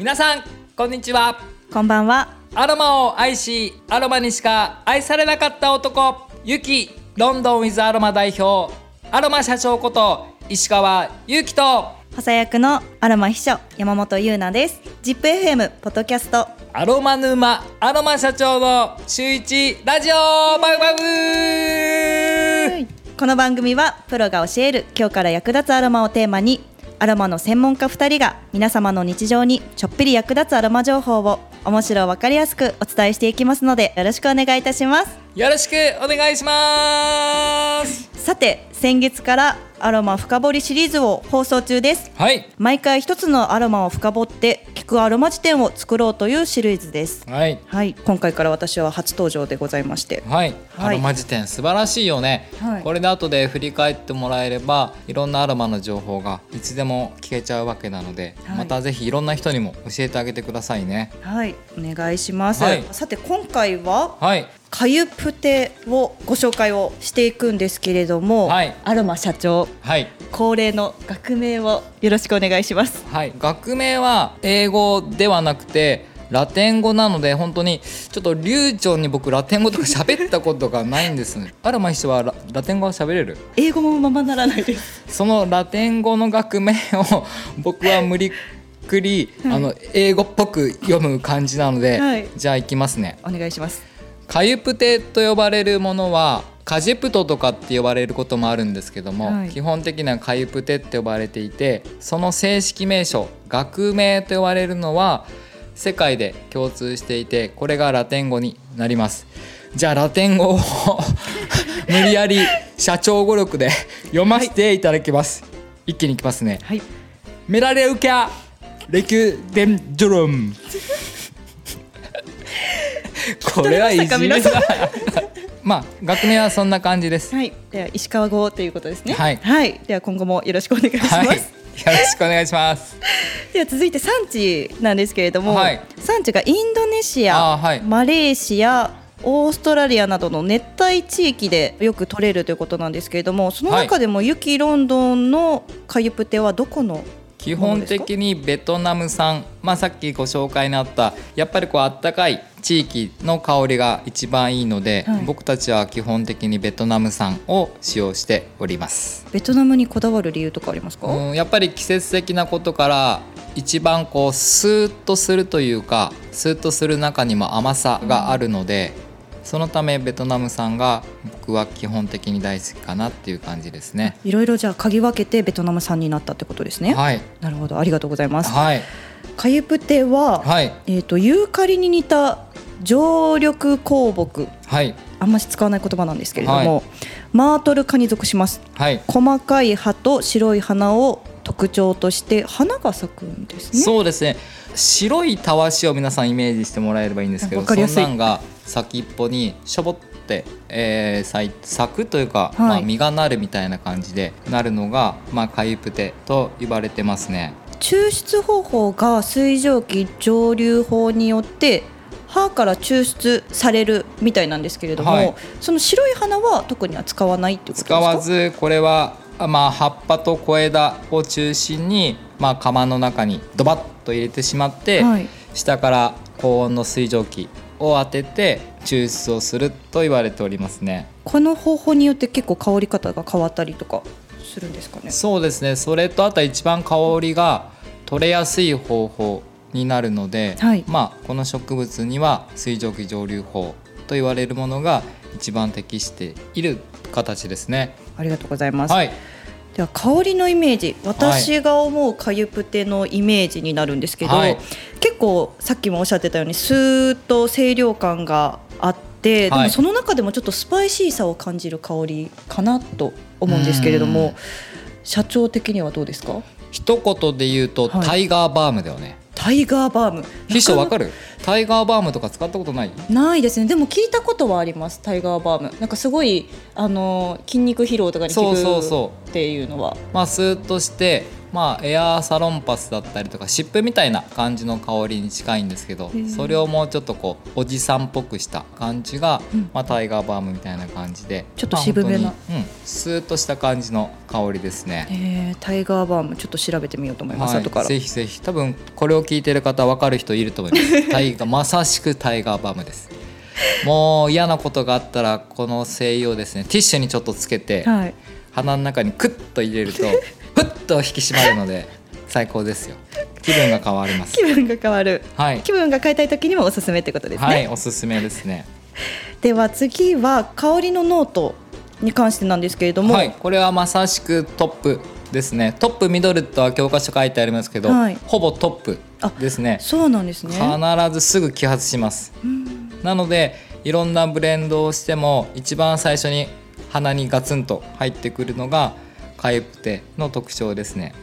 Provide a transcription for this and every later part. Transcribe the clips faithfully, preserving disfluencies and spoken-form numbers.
皆さんこんにちは、こんばんは。アロマを愛し、アロマにしか愛されなかった男、ユキロンドンウィズアロマ代表、アロマ社長こと石川祐希と補佐役のアロマ秘書山本優奈です。 ジップエフエム ポッドキャストアロマ沼、アロマ社長の週いちラジオバウバウ。この番組はプロが教える今日から役立つアロマをテーマに、アロマの専門家ふたりが皆様の日常にちょっぴり役立つアロマ情報を面白い分かりやすくお伝えしていきますので、よろしくお願いいたします。よろしくお願いします。さて、先月からアロマ深掘りシリーズを放送中です、はい、毎回一つのアロマを深掘って聞くアロマ辞典を作ろうというシリーズです、はいはい、今回から私は初登場でございまして、はいはい、アロマ辞典素晴らしいよね、はい、これで後で振り返ってもらえればいろんなアロマの情報がいつでも聞けちゃうわけなので、はい、またぜひいろんな人にも教えてあげてくださいね。はい、お願いします、はい、さて今回は、はい、カユプテをご紹介をしていくんですけれども、はい、アロマ社長、はい、恒例の学名をよろしくお願いします、はい、学名は英語ではなくてラテン語なので、本当にちょっと流暢に僕ラテン語とか喋ったことがないんですね。アロマ秘書は ラ, ラテン語は喋れる？英語もままならないです。そのラテン語の学名を僕は無理くり、はい、あの英語っぽく読む感じなので、はい、じゃあいきますね。お願いします。カユプテと呼ばれるものはカジプトとかって呼ばれることもあるんですけども、はい、基本的にはカユプテって呼ばれていて、その正式名称、学名と呼ばれるのは世界で共通していて、これがラテン語になります。じゃあラテン語を無理やり社長語力で読ませていただきます、はい、一気にいきますね、はい、メラレウキャレキュデンジュロンこれはいじめだまあ学名はそんな感じです、はい、では石川語ということですね、はいはい、では今後もよろしくお願いします、はい、よろしくお願いしますでは続いて産地なんですけれども、はい、産地がインドネシア、はい、マレーシア、オーストラリアなどの熱帯地域でよく取れるということなんですけれども、その中でもユキロンドンのカユプテはどこの？基本的にベトナム産、まあ、さっきご紹介にあったやっぱりこうあったかい地域の香りが一番いいので、はい、僕たちは基本的にベトナム産を使用しております。ベトナムにこだわる理由とかありますか？うん、やっぱり季節的なことから一番こうスーッとするというか、スーッとする中にも甘さがあるので、うん、そのためベトナム産が僕は基本的に大好きかなっていう感じですね。いろいろじゃあ嗅ぎ分けてベトナム産になったってことですね。はい、なるほど、ありがとうございます。はい、カユプテは、はい、えー、とユーカリに似た常緑鉱木、はい、あんまり使わない言葉なんですけれども、はい、マートル科に属します、はい、細かい葉と白い花を特徴として花が咲くんですね。そうですね、白いたわしを皆さんイメージしてもらえればいいんですけど、そんなんが先っぽにしょぼって、えー、咲, 咲くというか、はい、まあ、実がなるみたいな感じでなるのが、まあ、カユプテと言われてますね。抽出方法が水蒸気蒸留法によって葉から抽出されるみたいなんですけれども、はい、その白い花は特には使わないということですか？使わず、これは、まあ、葉っぱと小枝を中心に、まあ、釜の中にドバッと入れてしまって、はい、下から高温の水蒸気を当てて抽出をすると言われておりますね。この方法によって結構香り方が変わったりとかするんですかね？そうですね、それとあと一番香りが取れやすい方法になるので、はい、まあ、この植物には水蒸気蒸留法と言われるものが一番適している形ですね。ありがとうございます、はい、では香りのイメージ、私が思うカユプテのイメージになるんですけど、はい、結構さっきもおっしゃってたようにスーッと清涼感があって、でもその中でもちょっとスパイシーさを感じる香りかなと思うんですけれども、社長的にはどうですか？一言で言うと、はい、タイガーバームだよね。タイガーバーム、秘書わかる？タイガーバームとか使ったことない？ないですね。でも聞いたことはあります。タイガーバームなんかすごい、あの筋肉疲労とかに効くっていうのは、そうそうそう、まあ、スーッとしてまあエアサロンパスだったりとか湿布みたいな感じの香りに近いんですけど、それをもうちょっとこうおじさんっぽくした感じが、うんまあ、タイガーバームみたいな感じでちょっと渋めの、うん、スーッとした感じの香りですね。えー、タイガーバームちょっと調べてみようと思います、はい、後からぜひぜひ。多分これを聞いてる方分かる人いると思いますタイガーまさしくタイガーバームです。もう嫌なことがあったらこの精油をですねティッシュにちょっとつけて、はい、鼻の中にクッと入れるとふっと引き締まるので最高ですよ。気分が変わります。気分が変わる、はい、気分が変えたい時にもおすすめってことですね。はい、おすすめですね。では次は香りのノートに関してなんですけれども、はい、これはまさしくトップですね。トップミドルとは教科書書いてありますけど、はい、ほぼトップですね。そうなんですね。必ずすぐ揮発します。うんなのでいろんなブレンドをしても一番最初に鼻にガツンと入ってくるのがカイプテの特徴ですね。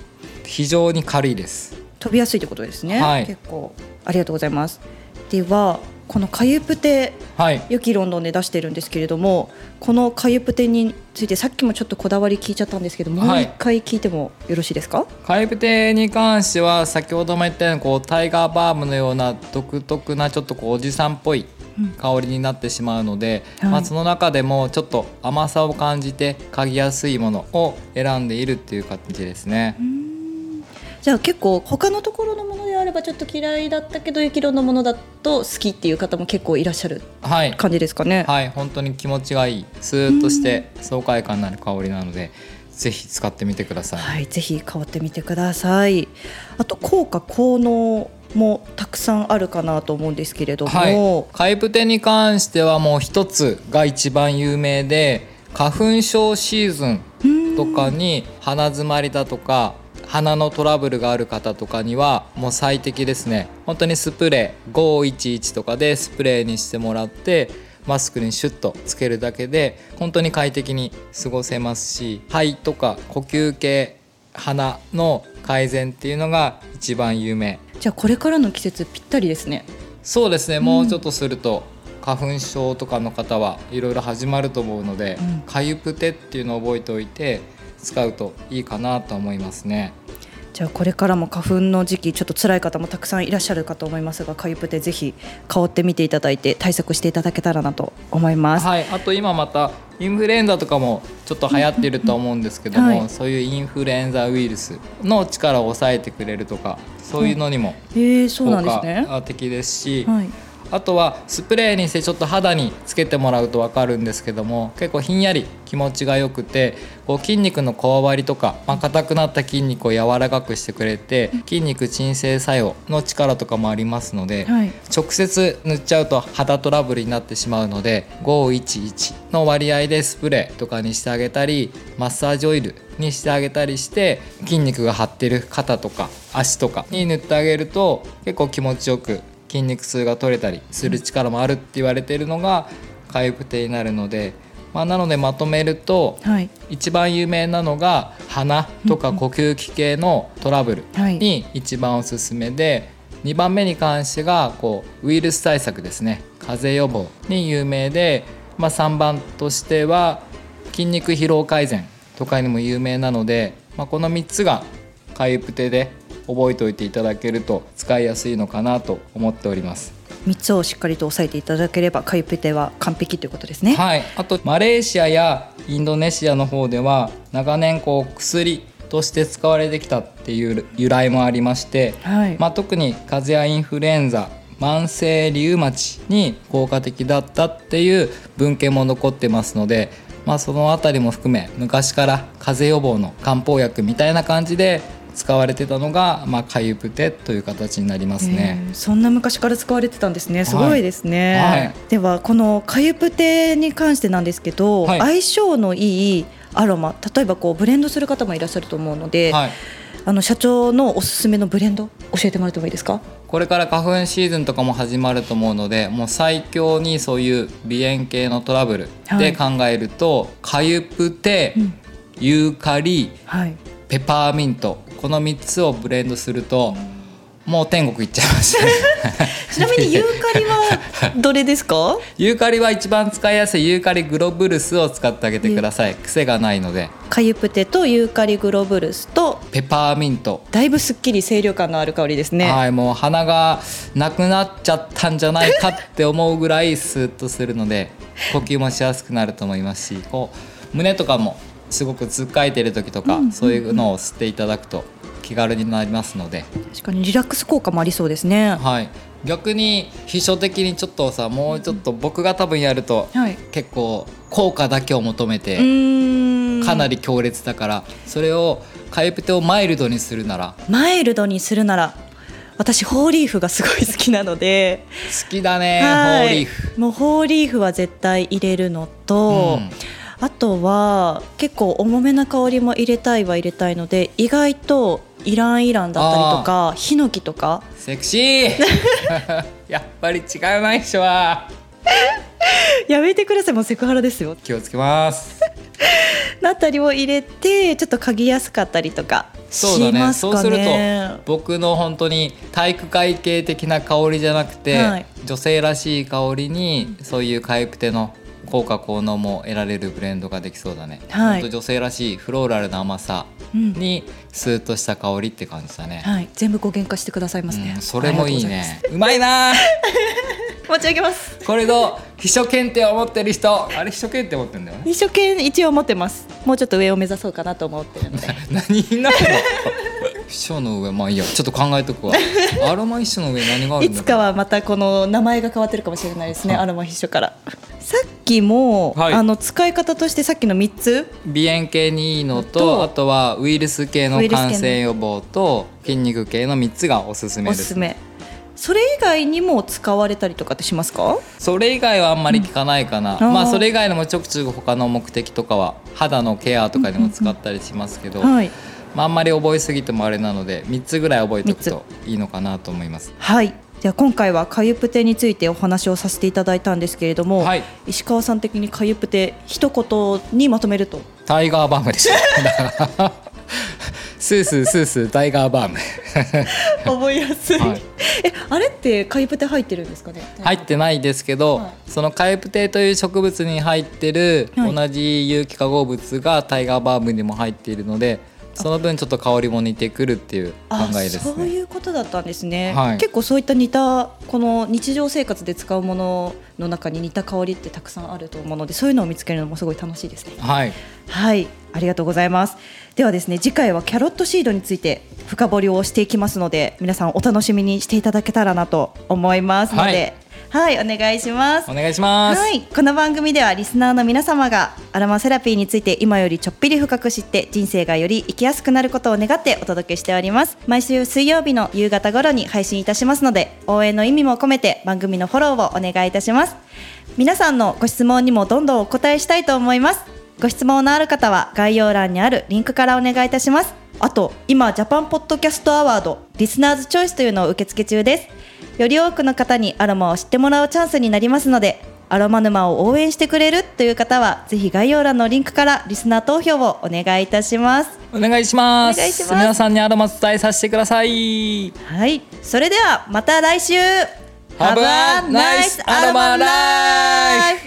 非常に軽いです。飛びやすいってことですね、はい、結構ありがとうございます。ではこのカユプテ、はい、よきロンドンで出してるんですけれども、このカユプテについてさっきもちょっとこだわり聞いちゃったんですけど、もう一回聞いてもよろしいですか。はい、カユプテに関しては先ほども言ったようにこうタイガーバームのような独特なちょっとこうおじさんっぽい香りになってしまうので、うんまあ、その中でもちょっと甘さを感じて嗅ぎやすいものを選んでいるっていう感じですね。うん、じゃあ結構他のところのものであればちょっと嫌いだったけど雪色のものだと好きっていう方も結構いらっしゃる感じですかね。はい、はい、本当に気持ちがいいスーッとして爽快感のある香りなのでぜひ使ってみてください。はい、ぜひ香ってみてください。あと効果効能もたくさんあるかなと思うんですけれども、はい、カイプテに関してはもう一つが一番有名で、花粉症シーズンとかに鼻詰まりだとか鼻のトラブルがある方とかにはもう最適ですね。本当にスプレーごーいちいちとかでスプレーにしてもらってマスクにシュッとつけるだけで本当に快適に過ごせますし、肺とか呼吸系鼻の改善っていうのが一番有名。じゃあこれからの季節ぴったりですね。そうですね、うん、もうちょっとすると花粉症とかの方はいろいろ始まると思うので、うん、カユプテっていうのを覚えておいて使うといいかなと思いますね。じゃあこれからも花粉の時期ちょっと辛い方もたくさんいらっしゃるかと思いますが、カユプテぜひ香ってみていただいて対策していただけたらなと思います。はい、あと今またインフルエンザとかもちょっと流行ってると思うんですけども、うんうんうんはい、そういうインフルエンザウイルスの力を抑えてくれるとかそういうのにも効果的ですし、うんえーそうなんですねはい、あとはスプレーにしてちょっと肌につけてもらうと分かるんですけども、結構ひんやり気持ちがよくてこう筋肉のこわばりとかまあ、硬くなった筋肉を柔らかくしてくれて筋肉鎮静作用の力とかもありますので、はい、直接塗っちゃうと肌トラブルになってしまうのでごーいちいちの割合でスプレーとかにしてあげたりマッサージオイルにしてあげたりして筋肉が張ってる肩とか足とかに塗ってあげると結構気持ちよく筋肉痛が取れたりする力もあるって言われているのがカイプテになるので、まあ、なのでまとめると、はい、一番有名なのが鼻とか呼吸器系のトラブルに一番おすすめで、はい、にばんめに関してがこうウイルス対策ですね、風邪予防に有名で、まあ、さんばんとしては筋肉疲労改善とかにも有名なので、まあ、このみっつがカイプテで覚えておいていただけると使いやすいのかなと思っております。みっつをしっかりと押さえていただければカイプテは完璧ということですね。はい、あとマレーシアやインドネシアの方では長年こう薬として使われてきたっていう由来もありまして、はいまあ、特に風邪やインフルエンザ慢性リウマチに効果的だったっていう文献も残ってますので、まあ、そのあたりも含め昔から風邪予防の漢方薬みたいな感じで使われてたのが、まあ、カユプテという形になりますね。えー、そんな昔から使われてたんですね。すごいですね。はいはい、ではこのカユプテに関してなんですけど、はい、相性のいいアロマ、例えばこうブレンドする方もいらっしゃると思うので、はい、あの社長のおすすめのブレンド教えてもらってもいいですか。これから花粉シーズンとかも始まると思うので、もう最強にそういう鼻炎系のトラブルで考えると、はい、カユプテ、うん、ユーカリ、はい、ペパーミント、このみっつをブレンドするともう天国行っちゃいました、ね、ちなみにユーカリはどれですか？ユーカリは一番使いやすいユーカリグロブルスを使ってあげてください、うん、癖がないので。カユプテとユーカリグロブルスとペパーミント、だいぶすっきり清涼感のある香りですね。はい、もう鼻がなくなっちゃったんじゃないかって思うぐらいスーッとするので呼吸もしやすくなると思いますし、こう胸とかもすごくつっかえてる時とか、うんうんうん、そういうのを吸っていただくと気軽になりますので。確かにリラックス効果もありそうですね。はい、逆に秘書的にちょっとさ、もうちょっと僕が多分やると、うんはい、結構効果だけを求めてうーんかなり強烈だから、それをカユプテをマイルドにするならマイルドにするなら私ホーリーフがすごい好きなので。好きだね、はい、ホーリーフ。もうホーリーフは絶対入れるのと、うんあとは結構重めな香りも入れたいは入れたいので、意外とイランイランだったりとかヒノキとか。セクシーやっぱり違うないっしょはやめてください、もうセクハラですよ。気をつけますなったりを入れてちょっと嗅ぎやすかったりとかしますかね。そうだね、そうすると僕の本当に体育会系的な香りじゃなくて、はい、女性らしい香りにそういうカユプテの効果効能も得られるブレンドができそうだね、はい、本当女性らしいフローラルな甘さにスーッとした香りって感じだね、うんはい、全部語源化してくださいますね、うん、それもいいね。 う, い う, うまいな持ち上げます。これの秘書検定を持ってる人あれ秘書検定持ってるんだよね。秘書検一応持ってます。もうちょっと上を目指そうかなと思ってるので何になるの秘書の上、まあいいや、ちょっと考えとくわアロマ秘書の上何があるんだろう。いつかはまたこの名前が変わってるかもしれないですねアロマ秘書からさっきも、はい、あの使い方としてさっきのみっつ鼻炎系にいいの と, とあとはウイルス系の感染予防と筋肉系のみっつがおすすめです、ね、おすすめ。それ以外にも使われたりとかってしますか？それ以外はあんまり聞かないかな、うんあまあ、それ以外のもちょくちょく他の目的とかは肌のケアとかにも使ったりしますけど、うんうんうんはいまあ、あんまり覚えすぎてもあれなのでみっつぐらい覚えておくといいのかなと思います。はいじゃあ今回はカユプテについてお話をさせていただいたんですけれども、はい、石川さん的にカユプテ一言にまとめるとタイガーバームでしたスースースースータイガーバーム覚えやすい、はい、えあれってカユプテ入ってるんですかね？入ってないですけど、はい、そのカユプテという植物に入ってる同じ有機化合物がタイガーバームにも入っているので、その分ちょっと香りも似てくるっていう考えですね。そういうことだったんですね、はい、結構そういった似たこの日常生活で使うものの中に似た香りってたくさんあると思うので、そういうのを見つけるのもすごい楽しいですね。はい、はい、ありがとうございます。ではですね、次回はキャロットシードについて深掘りをしていきますので、皆さんお楽しみにしていただけたらなと思いますので、はい、はい、お願いします。お願いします、はい、この番組ではリスナーの皆様がアロマセラピーについて今よりちょっぴり深く知って人生がより生きやすくなることを願ってお届けしております。毎週水曜日の夕方頃に配信いたしますので、応援の意味も込めて番組のフォローをお願いいたします。皆さんのご質問にもどんどんお答えしたいと思います。ご質問のある方は概要欄にあるリンクからお願いいたします。あと今ジャパンポッドキャストアワードリスナーズチョイスというのを受付中です。より多くの方にアロマを知ってもらうチャンスになりますので、アロマ沼を応援してくれるという方はぜひ概要欄のリンクからリスナー投票をお願いいたします。お願いします。お願いします。皆さんにアロマ伝えさせてください。はい、それではまた来週 Have a nice アロマライフ